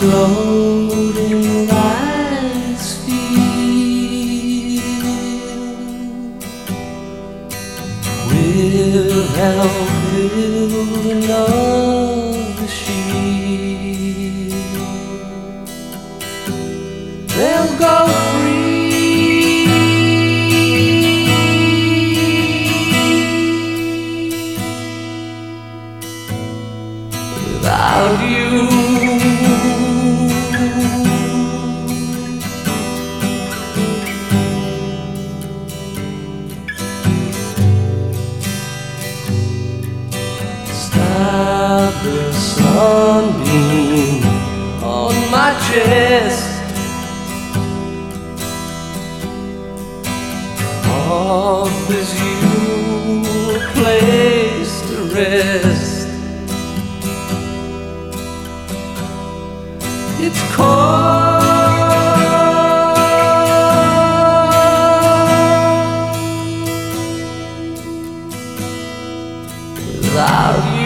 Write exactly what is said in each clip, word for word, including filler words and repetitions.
floating lights field. We'll help build another shield. They'll go free without you. The sunbeam on my chest, offers you a place to rest. It's cold without you.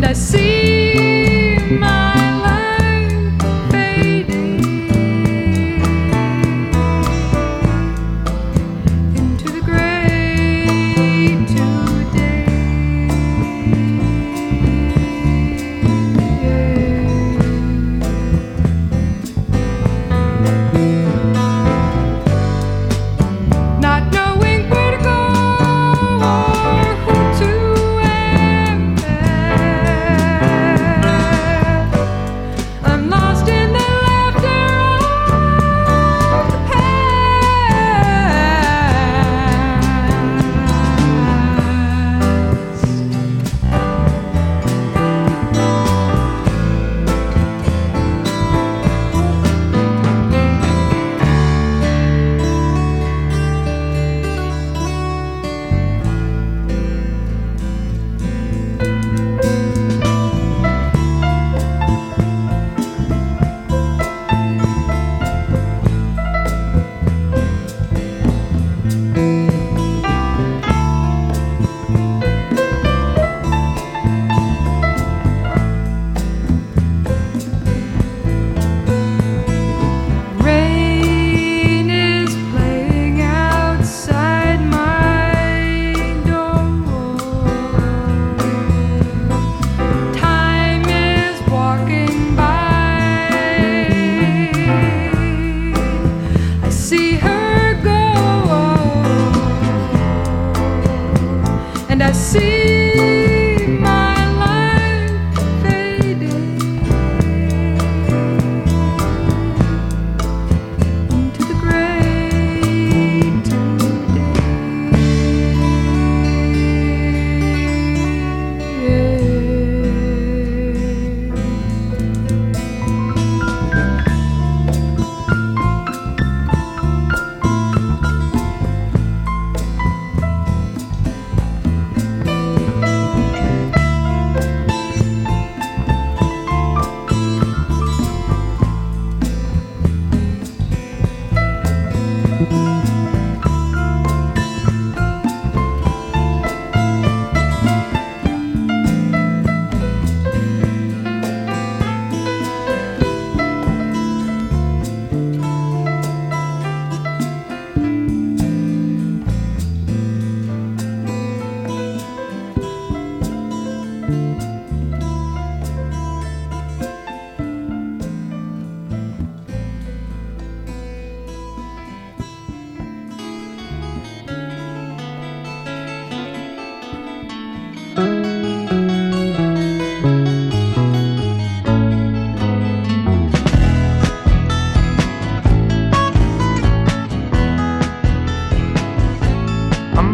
I see my life fading into the gray today. Yeah. Not knowing where to go or who to. Yeah.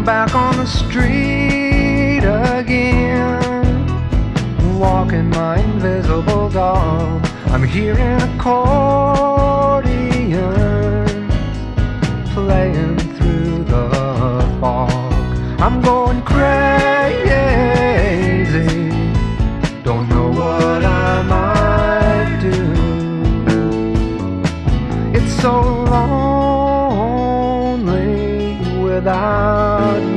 Back on the street again, walking my invisible doll. I'm hearing accordion playing through the fog. I'm going crazy, don't know what I might do. It's so lonely without you.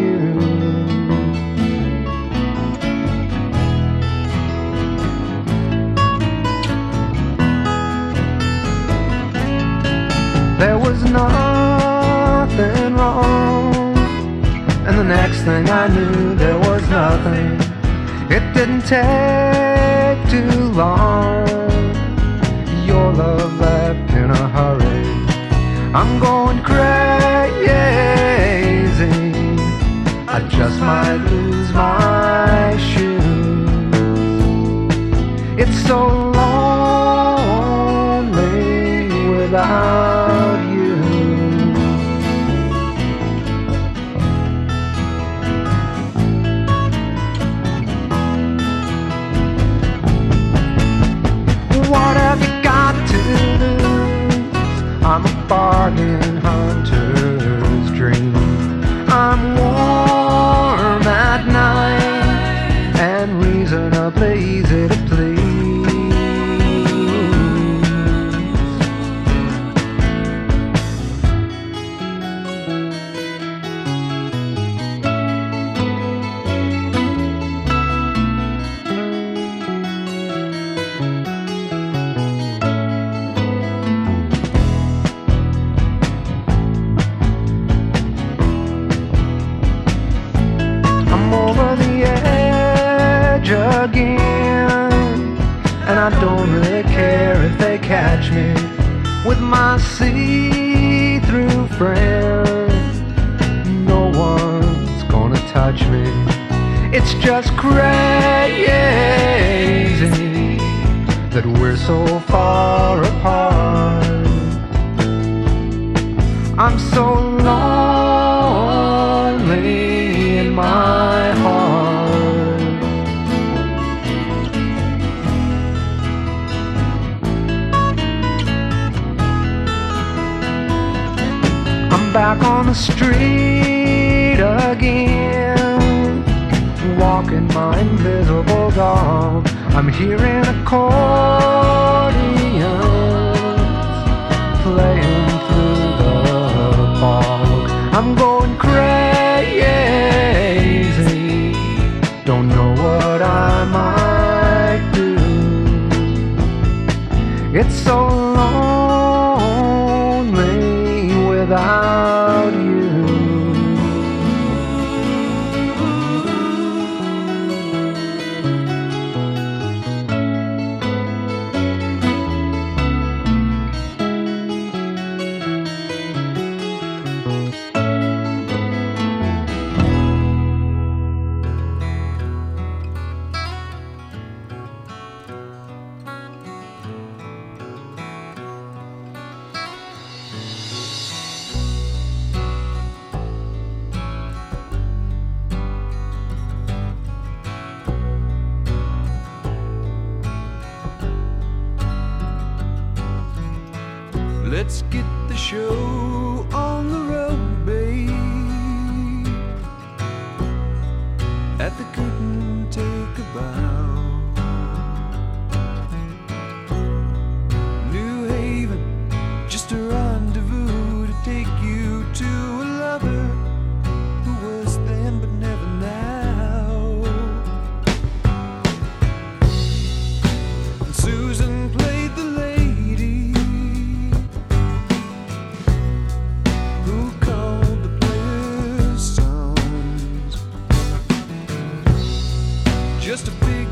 There was nothing wrong, and the next thing I knew there was nothing. It didn't take too long, your love left in a hurry. I'm going crazy, I just might lose my shoes. It's so lonely without you. What have you got to lose? I'm a bargain hunter's dream. I'm warm at night and reasonably easy to again, and I don't really care if they catch me with my see-through friend. No one's gonna touch me. It's just crazy that we're so far apart. I'm so lonely in my heart. Back on the street again, walking my invisible doll. I'm hearing accordions playing through the fog. I'm going crazy, don't know what I might do. It's so lonely without just a big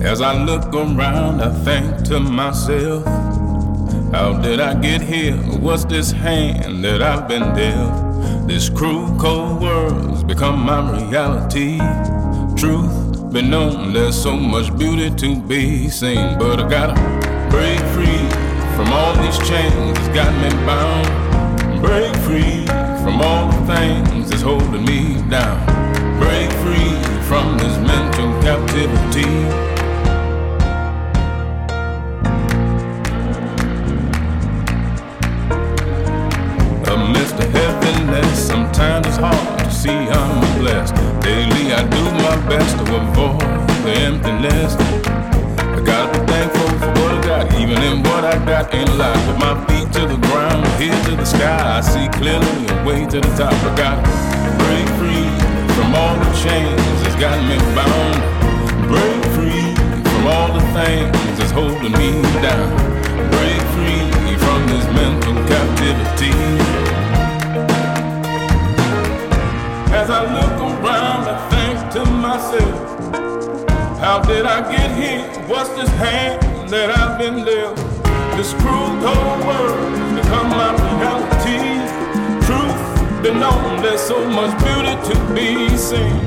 As I look around, I think to myself, how did I get here? What's this hand that I've been dealt? This cruel, cold world's become my reality. Truth be known, there's so much beauty to be seen, but I gotta break free from all these chains that's got me bound. Break free from all the things that's holding me down. Break free from his mental captivity. Amidst the heaviness, sometimes it's hard to see I'm blessed. Daily I do my best to avoid the emptiness. I gotta be thankful for what I got, even in what I got in life. With my feet to the ground, head to the sky, I see clearly a way to the top. I gotta break free from all the chains that's got me bound. Break free from all the things that's holding me down. Break free from this mental captivity. As I look around, I think to myself, how did I get here? What's this hand that I've been dealt? This cruel cold world has become my reality. Truth, been known, there's so much beauty to be seen.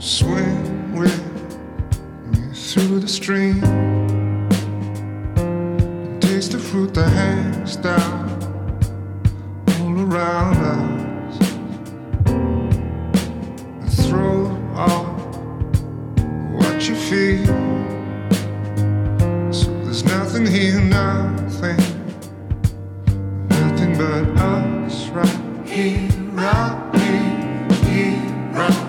Swim with me through the stream, taste the fruit that hangs down all around us, and throw off what you feel, so there's nothing here, nothing, nothing but us right here, right here, here, right.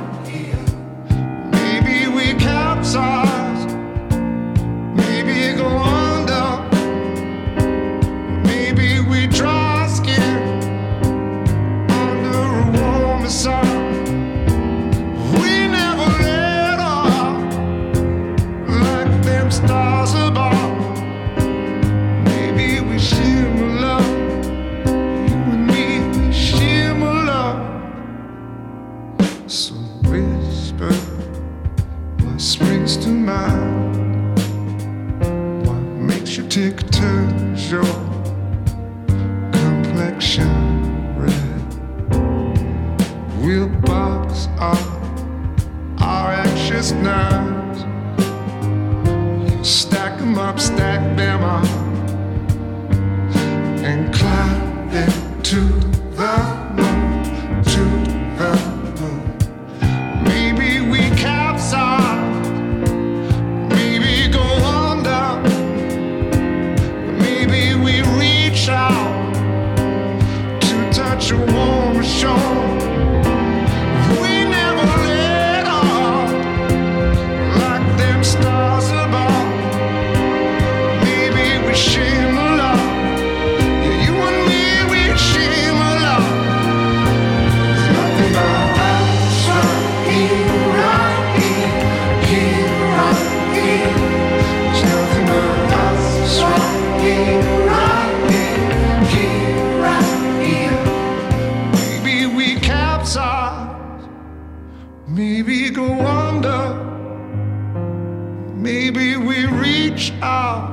Maybe we reach out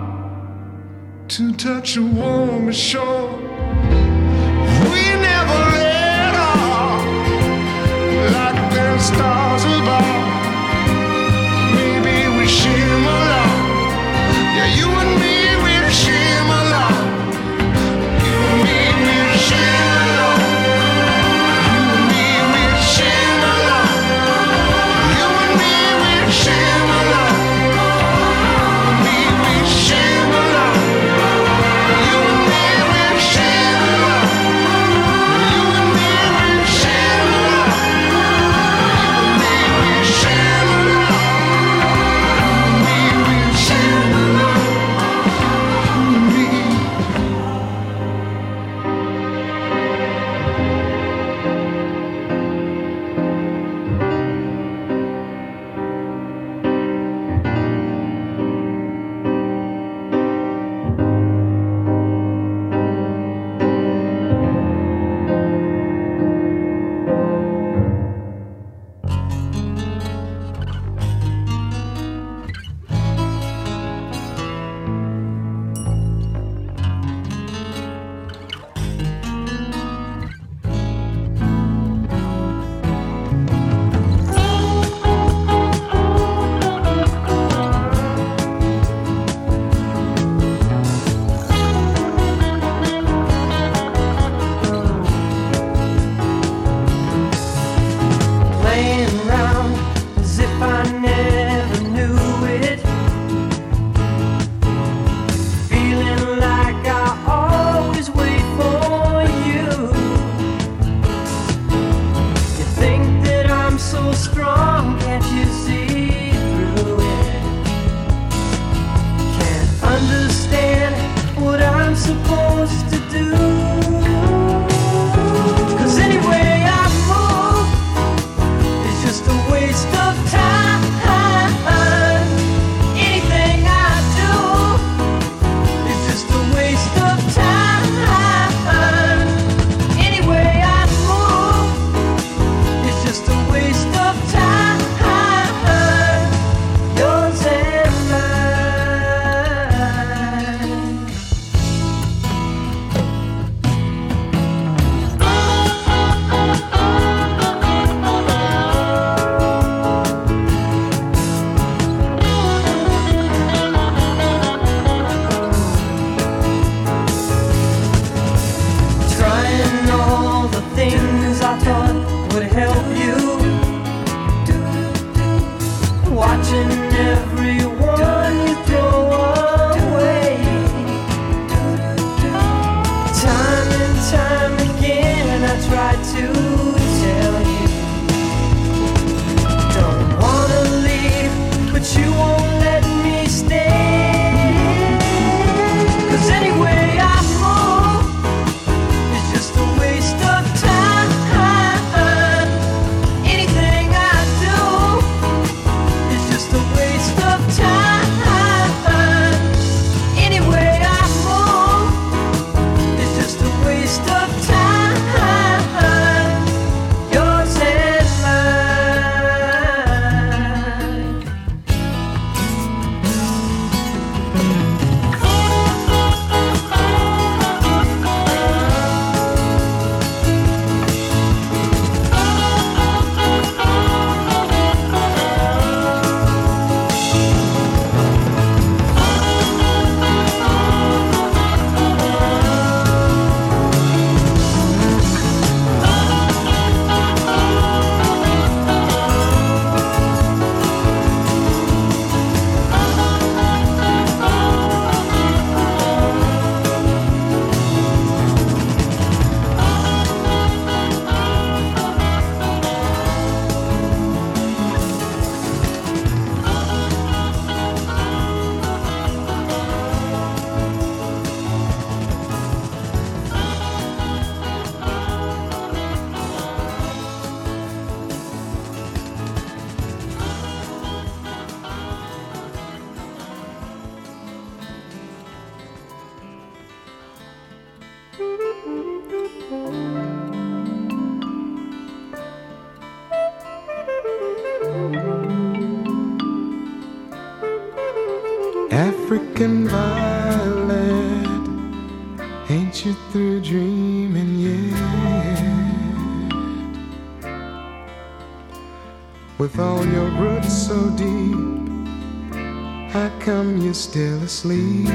to touch a warm shore. We never let off like them stars above. Maybe we shimmer along. Yeah, you and me, we'll shimmer along. You and me, we'll shimmer along. You and me, we'll shimmer along. You and me, we'll shimmer along. African violin, get you through dreaming yet. With all your roots so deep, how come you're still asleep?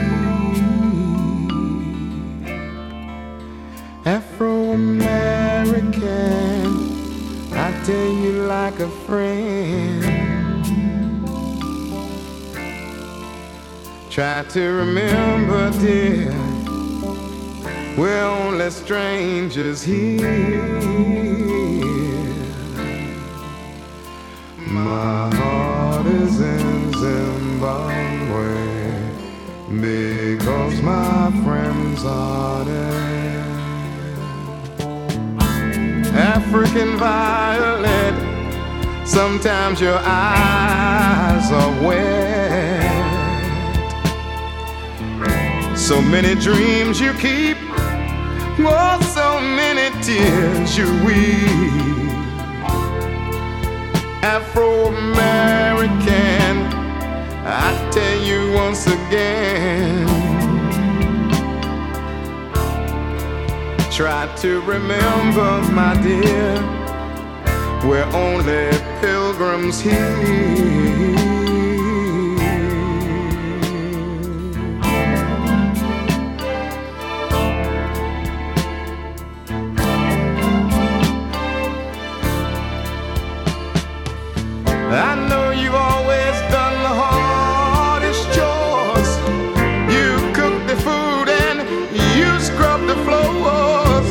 Afro-American, I tell you like a friend. Try to remember, dear, we're only strangers here. My heart is in Zimbabwe because my friends are there. African violet, sometimes your eyes are wet. So many dreams you keep, oh, so many tears you weep. Afro-American, I tell you once again, try to remember, my dear, we're only pilgrims here. I know you've always done the hardest chores. You cook the food and you scrub the floors.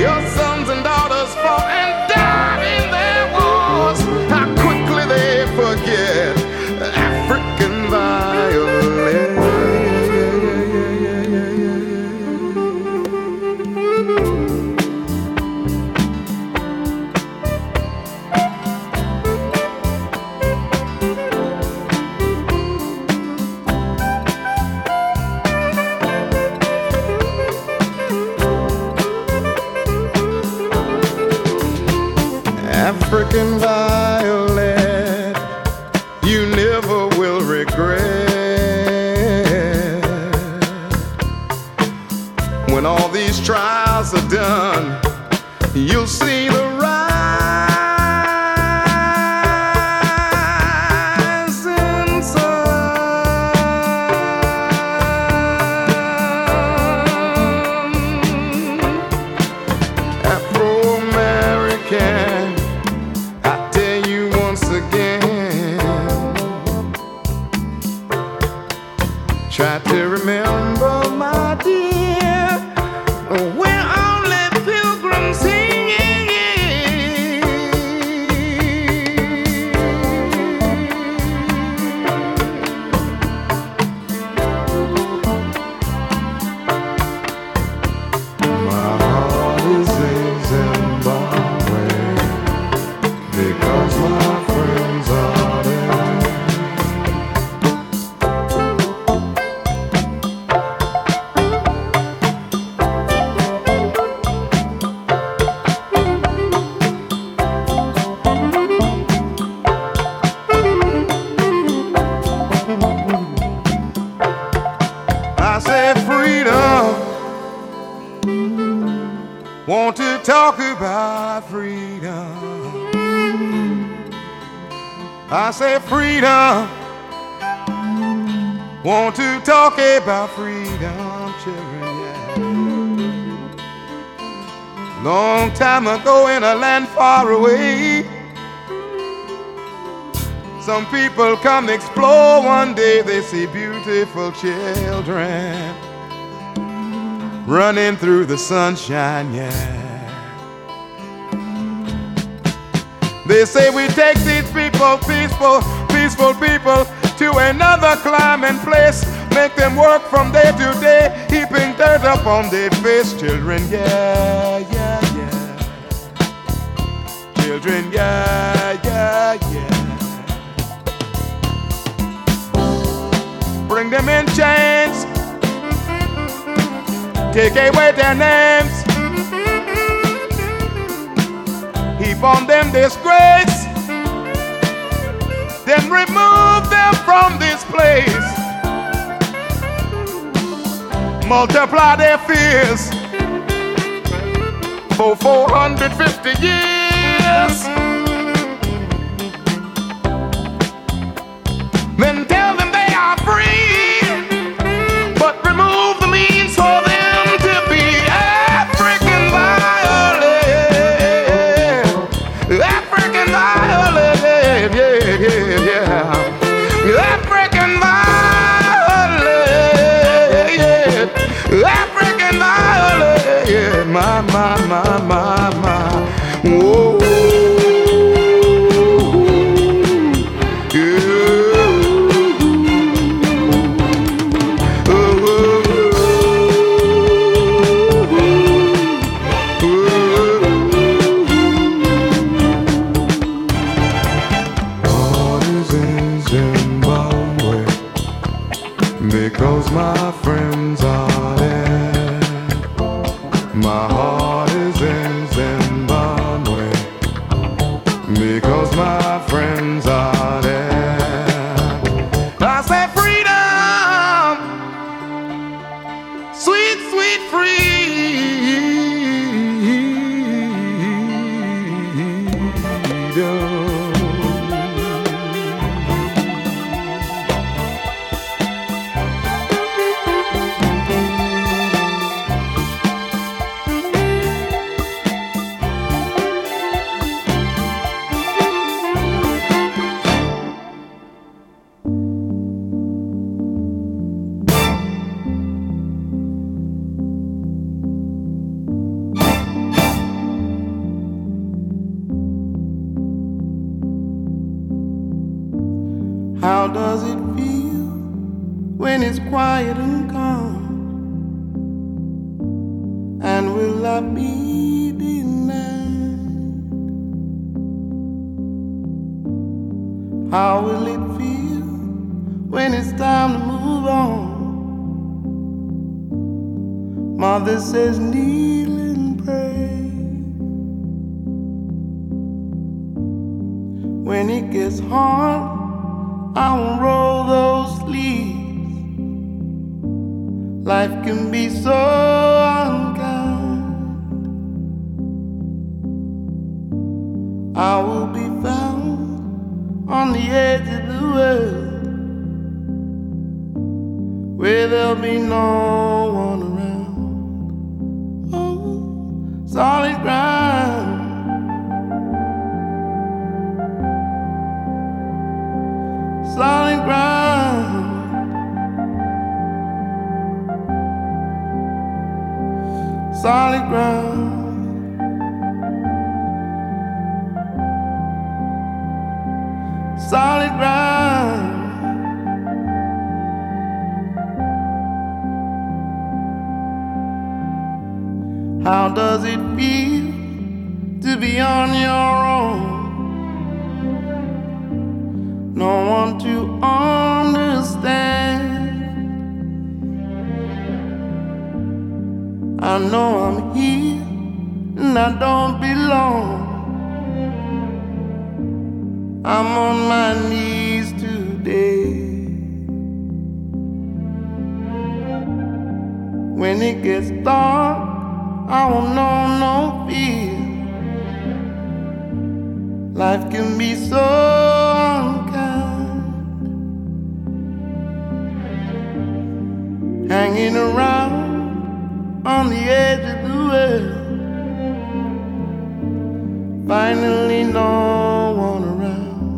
Your sons and daughters fought and died in their wars. How quickly they forget African violence. African violet, you never will regret. When all these trials are done, you'll see the rising sun. Afro-American, try to remember, my dear, we're only pilgrims here. My heart is in Zimbabwe because my friends are. Want to talk about freedom? I say freedom. Want to talk about freedom, children? Yeah. Long time ago in a land far away, some people come explore. One day they see beautiful children running through the sunshine, yeah. They say we take these people, peaceful, peaceful people, to another climb and place. Make them work from day to day, heaping dirt up on their face. Children, yeah, yeah, yeah. Children, yeah, yeah, yeah. Bring them in chains, take away their names, heap on them disgrace, then remove them from this place. Multiply their fears. for four hundred fifty years. Then tell them they are free, but remove the means for them to be African violent. African violent, yeah, yeah, yeah. African violent, yeah. African violent, yeah. My, my, my, my, my. Whoa. Because my friends are there. My heart is in Zimbabwe. Because my friends are there. I said freedom, sweet, sweet freedom. How does it feel when it's quiet and calm? And will I be denied? How will it feel when it's time to move on? Mother says kneel and pray. When it gets hard, I won't roll those sleeves. Life can be so unkind. I will be found on the edge of the world, where there'll be no one around. Oh, solid ground. Solid ground, solid ground, solid ground. How does it feel to be on your own? No one to understand. I know I'm here and I don't belong. I'm on my knees today. When it gets dark, I won't know no fear. Life can be so unkind. Hanging around on the edge of the world, finally no one around.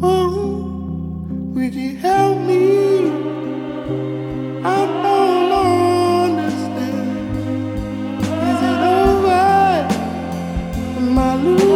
Oh, would you help me? I don't understand. Is it over? Am I losing?